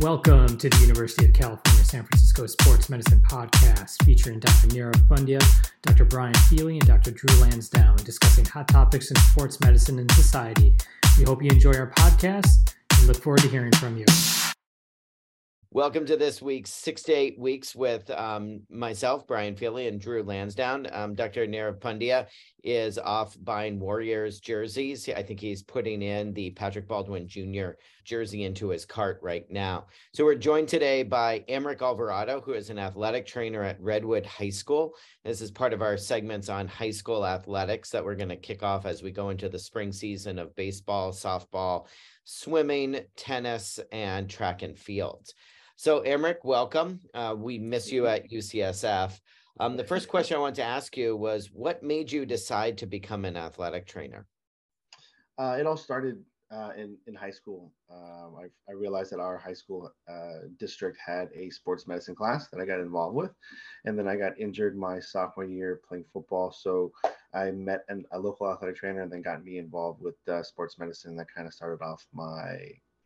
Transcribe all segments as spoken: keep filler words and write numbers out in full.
Welcome to the University of California, San Francisco Sports Medicine Podcast, featuring Doctor Nirav Pandya, Doctor Brian Feeley, and Doctor Drew Lansdowne, discussing hot topics in sports medicine and society. We hope you enjoy our podcast and look forward to hearing from you. Welcome to this week's six to eight weeks with um, myself, Brian Feeley, and Drew Lansdowne. Um, Doctor Nirav Pandya is off buying Warriors jerseys. I think he's putting in the Patrick Baldwin Junior jersey into his cart right now. So we're joined today by Amrik Alvarado, who is an athletic trainer at Redwood High School. This is part of our segments on high school athletics that we're going to kick off as we go into the spring season of baseball, softball, swimming, tennis, and track and field. So, Amrik, welcome. Uh, we miss you at U C S F. Um, the first question I wanted to ask you was, what made you decide to become an athletic trainer? Uh, it all started uh, in, in high school. Um, I, I realized that our high school uh, district had a sports medicine class that I got involved with. And then I got injured my sophomore year playing football. So I met an, a local athletic trainer and then got me involved with uh, sports medicine. That kind of started off my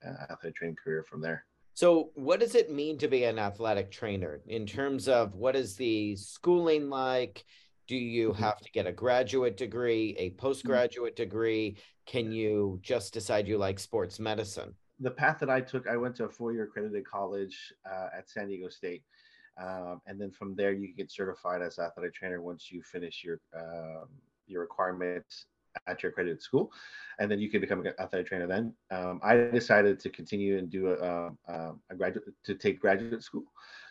uh, athletic training career from there. So what does it mean to be an athletic trainer in terms of what is the schooling like? Do you have to get a graduate degree, a postgraduate degree? Can you just decide you like sports medicine? The path that I took, I went to a four-year accredited college uh, at San Diego State. Um, and then from there, you can get certified as an athletic trainer once you finish your um, your requirements at your accredited school, and then you can become an athletic trainer then. Um, I decided to continue and do a, a, a graduate, to take graduate school.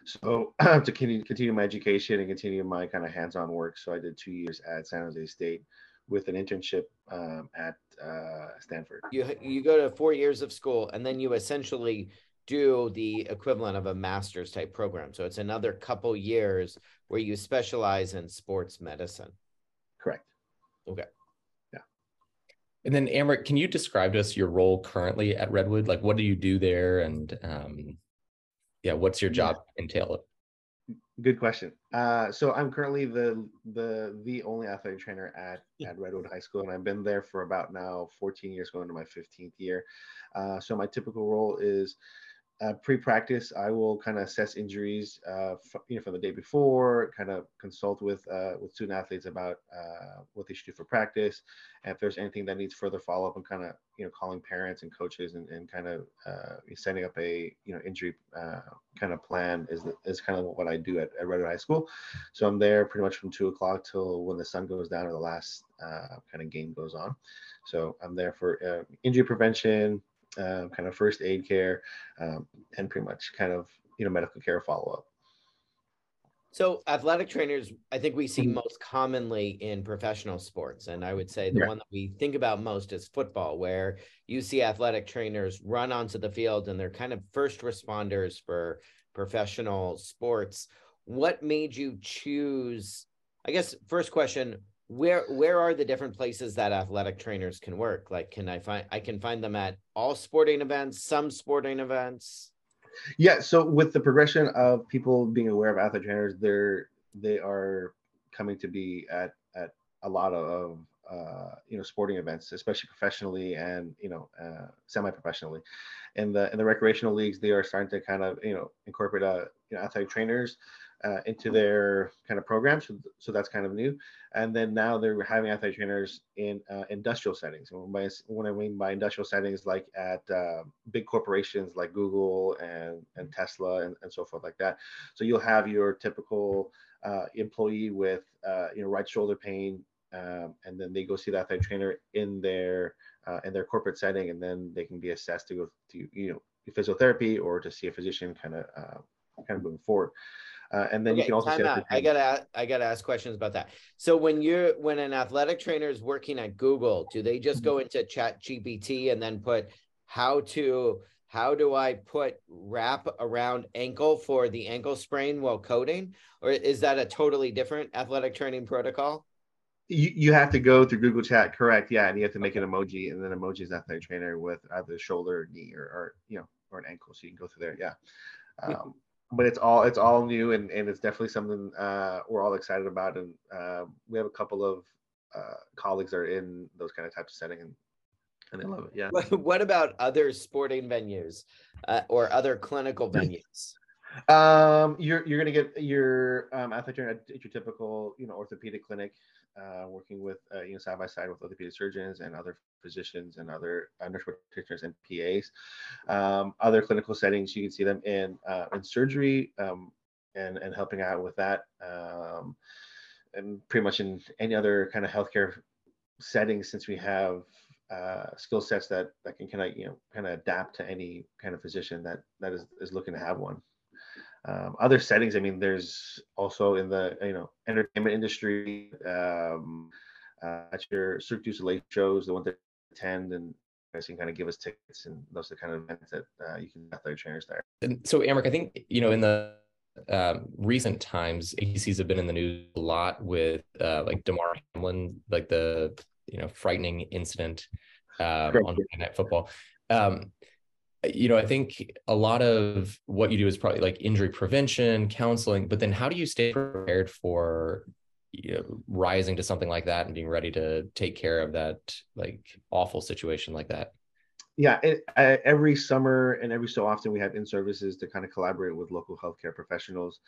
So to continue my education and continue my kind of hands-on work. So I did two years at San Jose State with an internship um, at uh, Stanford. You you go to four years of school, and then you essentially do the equivalent of a master's type program. So it's another couple years where you specialize in sports medicine. Correct. Okay. And then, Amrik, can you describe to us your role currently at Redwood? Like, what do you do there? And, um, yeah, what's your job entail? Good question. Uh, so I'm currently the the the only athletic trainer at, at Redwood High School, and I've been there for about now fourteen years, going to my fifteenth year. Uh, so my typical role is uh, pre-practice. I will kind of assess injuries uh, f- you know, from the day before, kind of consult with uh, with student athletes about uh, what they should do for practice. And if there's anything that needs further follow-up, and kind of, you know, calling parents and coaches and, and kind of uh, setting up a, you know, injury uh, kind of plan is is kind of what I do at, at Redwood High School. So I'm there pretty much from two o'clock till when the sun goes down or the last uh, kind of game goes on. So I'm there for uh, injury prevention, Um, kind of first aid care, um, and pretty much kind of, you know, medical care follow-up. So athletic trainers, I think we see most commonly in professional sports. And I would say the yeah. one that we think about most is football, where you see athletic trainers run onto the field and they're kind of first responders for professional sports. What made you choose, I guess, first question, Where where are the different places that athletic trainers can work? Like, can I find, I can find them at all sporting events, some sporting events? Yeah, so with the progression of people being aware of athletic trainers, they're, they are coming to be at, at a lot of, uh, you know, sporting events, especially professionally and, you know, uh, semi-professionally. In the, in the recreational leagues, they are starting to kind of, you know, incorporate uh, you know, athletic trainers Uh, into their kind of programs, so, so that's kind of new. And then now they're having athletic trainers in uh, industrial settings. And by, what I mean by industrial settings, like at uh, big corporations like Google and, and Tesla and, and so forth like that. So you'll have your typical uh, employee with uh, you know, right shoulder pain, um, and then they go see the athletic trainer in their uh, in their corporate setting, and then they can be assessed to go to, you know, physical therapy or to see a physician, kind of uh, kind of moving forward. Uh, and then okay, you can also get I gotta I gotta ask questions about that. So when you're when an athletic trainer is working at Google, do they just go into Chat G P T and then put how to how do I put wrap around ankle for the ankle sprain while coding? Or is that a totally different athletic training protocol? You you have to go through Google Chat, correct? Yeah, and you have to make okay. an emoji, and then emoji is athletic trainer with either shoulder, knee, or, or you know, or an ankle. So you can go through there. Yeah. Um, But it's all it's all new, and, and it's definitely something uh, we're all excited about. And uh, we have a couple of uh, colleagues that are in those kind of types of setting, and, and they love it. Yeah. What about other sporting venues uh, or other clinical venues? Um, you're you're going to get your um, athletes at your typical, you know, orthopedic clinic, uh, working with uh, you know side by side with orthopedic surgeons and other physicians and other uh, nurse practitioners and P As. Um, other clinical settings, you can see them in uh, in surgery um, and and helping out with that, um, and pretty much in any other kind of healthcare setting, since we have uh skill sets that that can kind of you know kind of adapt to any kind of physician that that is, is looking to have one. Um, other settings, I mean, there's also in the you know entertainment industry, um, uh, at your Cirque du Soleil shows, the ones that attend and you can kind of give us tickets, and those are the kind of events that uh, you can athletic trainers there. And so, Amrik, I think you know in the uh, recent times, A D Cs have been in the news a lot with uh, like Damar Hamlin, like the you know frightening incident um, on Monday Night Football. Um, You know, I think a lot of what you do is probably like injury prevention, counseling, but then how do you stay prepared for you know, rising to something like that and being ready to take care of that like awful situation like that? Yeah, it, uh, every summer and every so often we have in-services to kind of collaborate with local healthcare professionals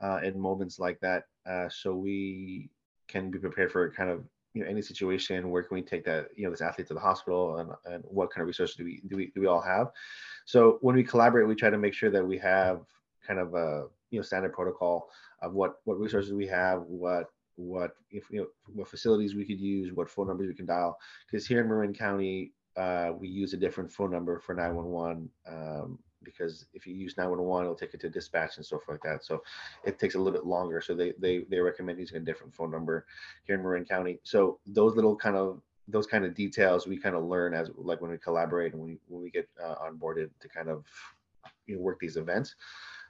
uh, in moments like that. Uh, so we can be prepared for kind of you know, any situation. Where can we take that, you know, this athlete to the hospital, and, and what kind of resources do we, do we, do we all have? So when we collaborate, we try to make sure that we have kind of a, you know, standard protocol of what, what resources we have, what, what, if, you know, what facilities we could use, what phone numbers we can dial. Because here in Marin County, uh, we use a different phone number for nine one one, um, because if you use nine one one, it'll take it to dispatch and so forth like that. So it takes a little bit longer. So they they they recommend using a different phone number here in Marin County. So those little kind of those kind of details we kind of learn as like when we collaborate and we when we get uh, onboarded to kind of you know, work these events.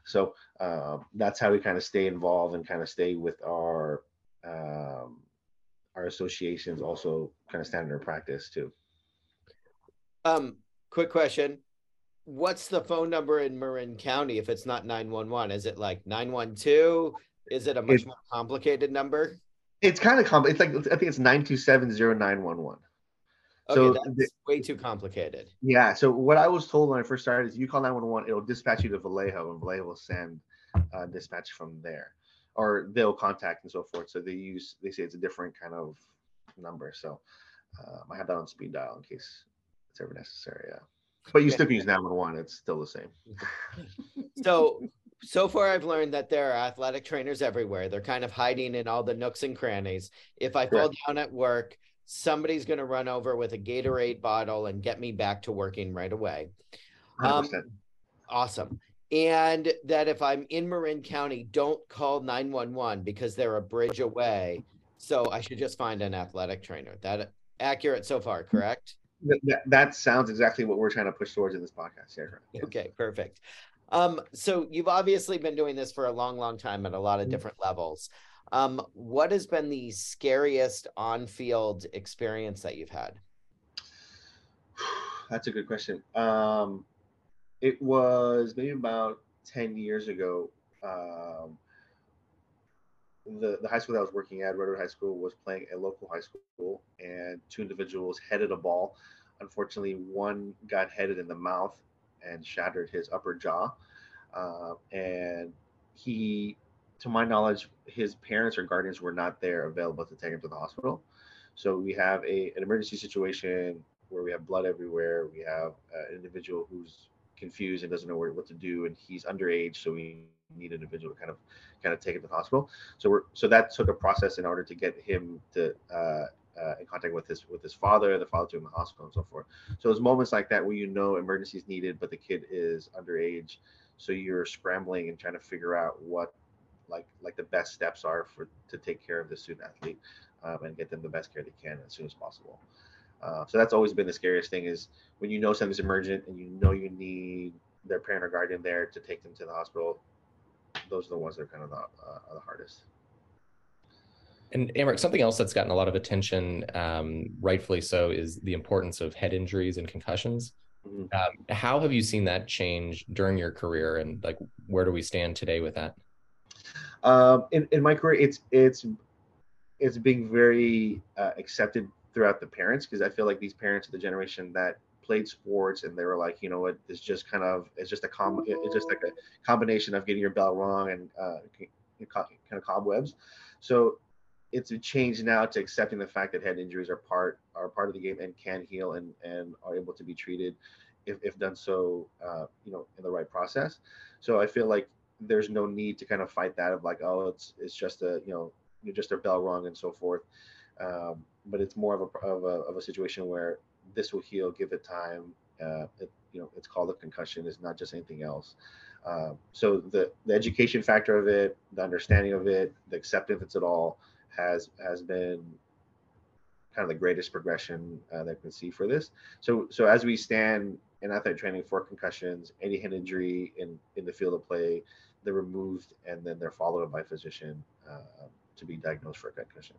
So uh, that's how we kind of stay involved and kind of stay with our um, our associations, also kind of standard practice too. Um, quick question. What's the phone number in Marin County if it's not nine one one? Is it like nine one two? Is it a much it, more complicated number? It's kind of complex. It's like, I think it's nine two seven zero nine one one. Okay, so that's the, way too complicated. Yeah. So what I was told when I first started is you call nine one one, it'll dispatch you to Vallejo, and Vallejo will send uh, dispatch from there, or they'll contact and so forth. So they use, they say it's a different kind of number. So um, I have that on speed dial in case it's ever necessary. Yeah. But you still can use nine one one. It's still the same. So, so far I've learned that there are athletic trainers everywhere. They're kind of hiding in all the nooks and crannies. If I fall down at work, somebody's going to run over with a Gatorade bottle and get me back to working right away. Um, awesome. And that if I'm in Marin County, don't call nine one one because they're a bridge away. So I should just find an athletic trainer. That accurate so far, correct? That, that sounds exactly what we're trying to push towards in this podcast here. Yeah. Okay, perfect. Um, so you've obviously been doing this for a long, long time at a lot of different levels. Um, what has been the scariest on-field experience that you've had? That's a good question. Um, it was maybe about ten years ago. Um, The, the high school that I was working at, Redwood High School, was playing a local high school, and two individuals headed a ball. Unfortunately, one got headed in the mouth and shattered his upper jaw. Uh, and he, to my knowledge, his parents or guardians were not there available to take him to the hospital. So we have a, an emergency situation where we have blood everywhere. We have uh, an individual who's confused and doesn't know what to do, and he's underage, so we need an individual to kind of kind of take him to the hospital. So we're so that took a process in order to get him to uh, uh, in contact with his with his father, the father to him in the hospital, and so forth. So there's moments like that where you know emergency is needed, but the kid is underage, so you're scrambling and trying to figure out what like like the best steps are for to take care of the student athlete um, and get them the best care they can as soon as possible. Uh, so that's always been the scariest thing, is when you know something's emergent and you know you need their parent or guardian there to take them to the hospital. Those are the ones that are kind of the, uh, are the hardest. And Amrik, something else that's gotten a lot of attention, um, rightfully so, is the importance of head injuries and concussions. Mm-hmm. Um, how have you seen that change during your career, and like where do we stand today with that? Um, in, in my career, it's it's it's being very uh, accepted throughout the parents, because I feel like these parents are the generation that played sports and they were like, you know what, it's just kind of, it's just a com, it's just like a combination of getting your bell rung and uh, kind of cobwebs. So it's a change now to accepting the fact that head injuries are part are part of the game and can heal and and are able to be treated if, if done so, uh, you know, in the right process. So I feel like there's no need to kind of fight that of like, oh, it's it's just a, you know, you're just a bell rung and so forth. Um, but it's more of a, of a of a situation where this will heal, give it time. Uh, it, you know, it's called a concussion. It's not just anything else. Uh, so the, the education factor of it, the understanding of it, the acceptance at all has has been kind of the greatest progression uh, that we can see for this. So so as we stand in athletic training for concussions, any head injury in, in the field of play, they're removed and then they're followed up by a physician uh, to be diagnosed for a concussion.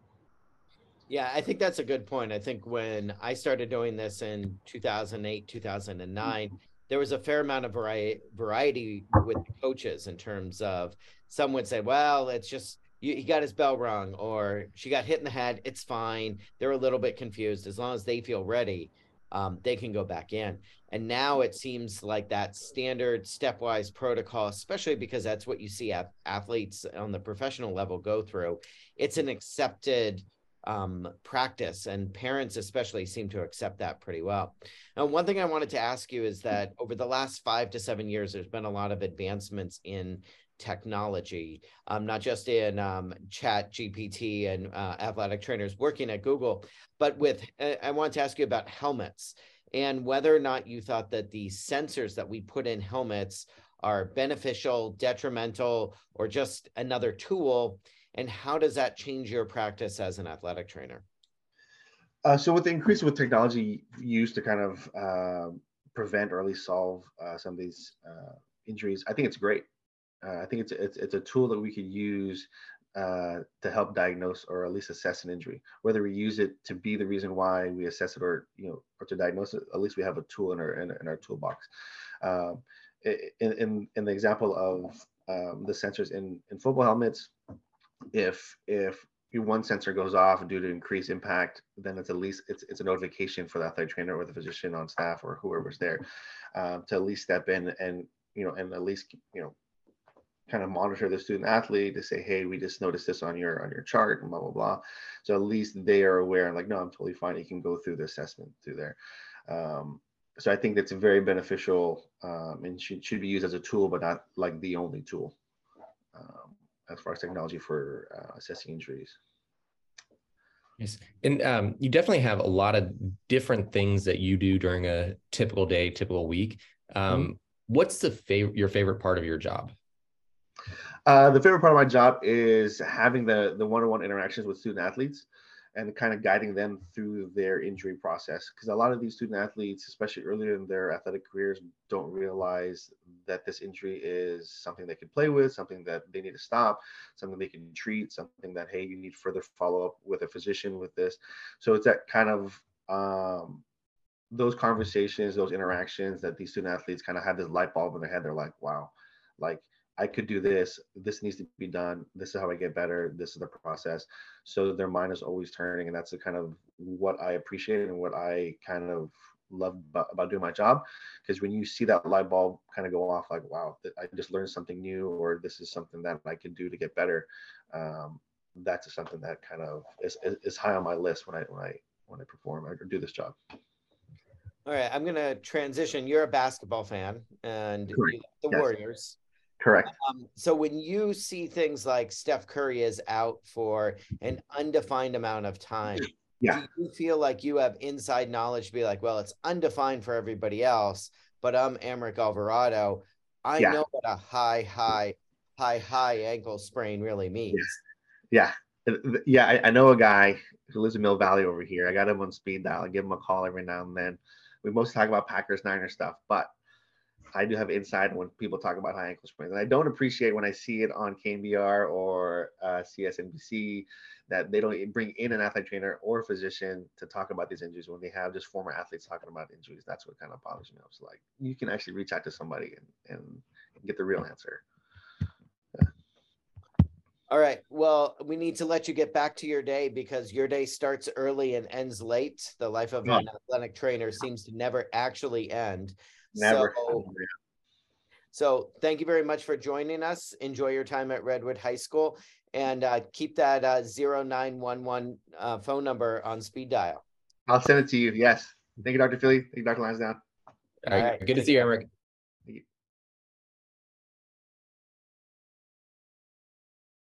Yeah, I think that's a good point. I think when I started doing this in two thousand eight, two thousand nine, there was a fair amount of vari- variety with coaches in terms of, some would say, well, it's just, you, he got his bell rung, or she got hit in the head, it's fine. They're a little bit confused. As long as they feel ready, um, they can go back in. And now it seems like that standard stepwise protocol, especially because that's what you see af- athletes on the professional level go through. It's an accepted Um, practice, and parents especially seem to accept that pretty well. And one thing I wanted to ask you is that over the last five to seven years, there's been a lot of advancements in technology, um, not just in um, chat G P T and uh, athletic trainers working at Google, but with, uh, I wanted to ask you about helmets and whether or not you thought that the sensors that we put in helmets are beneficial, detrimental, or just another tool. And how does that change your practice as an athletic trainer? Uh, so with the increase with technology used to kind of uh, prevent or at least solve uh, some of these uh, injuries, I think it's great. Uh, I think it's, it's it's a tool that we could use uh, to help diagnose or at least assess an injury. Whether we use it to be the reason why we assess it or you know or to diagnose it, at least we have a tool in our in, in our toolbox. Um, in, in in the example of um, the sensors in in football helmets. If if one sensor goes off due to increased impact, then it's at least it's it's a notification for the athletic trainer or the physician on staff or whoever's there um, to at least step in and you know and at least you know kind of monitor the student athlete to say, hey, we just noticed this on your on your chart and blah blah blah. So at least they are aware and like, no, I'm totally fine. You can go through the assessment through there. Um, so I think that's very beneficial um, and should should be used as a tool, but not like the only tool. Um, as far as technology for uh, assessing injuries. Yes, and um, you definitely have a lot of different things that you do during a typical day, typical week. Um, mm-hmm. What's the fav- your favorite part of your job? Uh, the favorite part of my job is having the, the one-on-one interactions with student athletes and kind of guiding them through their injury process. Because a lot of these student athletes, especially earlier in their athletic careers, don't realize that this injury is something they can play with, something that they need to stop, something they can treat, something that, hey, you need further follow-up with a physician with this. So it's that kind of, um, those conversations, those interactions that these student athletes kind of have this light bulb in their head. They're like, wow, like, I could do this, this needs to be done, this is how I get better, this is the process. So their mind is always turning, and that's the kind of what I appreciate and what I kind of love about, about doing my job. Because when you see that light bulb kind of go off, like, wow, I just learned something new, or this is something that I can do to get better. Um, that's something that kind of is, is high on my list when I, when I, when I perform or do this job. All right, I'm gonna transition. You're a basketball fan and you like the yes. Warriors. Correct. Um, so when you see things like Steph Curry is out for an undefined amount of time, yeah. do you feel like you have inside knowledge to be like, well, it's undefined for everybody else, but I'm Amrik Alvarado. I yeah. know what a high, high, high, high ankle sprain really means. Yeah. Yeah. yeah I, I know a guy who lives in Mill Valley over here. I got him on speed dial. I give him a call every now and then. We mostly talk about Packers, Niners stuff, but I do have insight when people talk about high ankle sprains, and I don't appreciate when I see it on K N B R or uh, C S N B C that they don't bring in an athletic trainer or physician to talk about these injuries when they have just former athletes talking about injuries. That's what kind of bothers me. I was like, you can actually reach out to somebody and, and get the real answer. Yeah. All right. Well, we need to let you get back to your day because your day starts early and ends late. The life of yeah. an athletic trainer seems to never actually end. Never. So, so thank you very much for joining us. Enjoy your time at Redwood High School and uh, keep that uh, zero nine one one uh, phone number on speed dial. I'll send it to you. Yes. Thank you, Doctor Feeley. Thank you, Doctor Lansdowne. All right. All right. Good to see you, Amrik.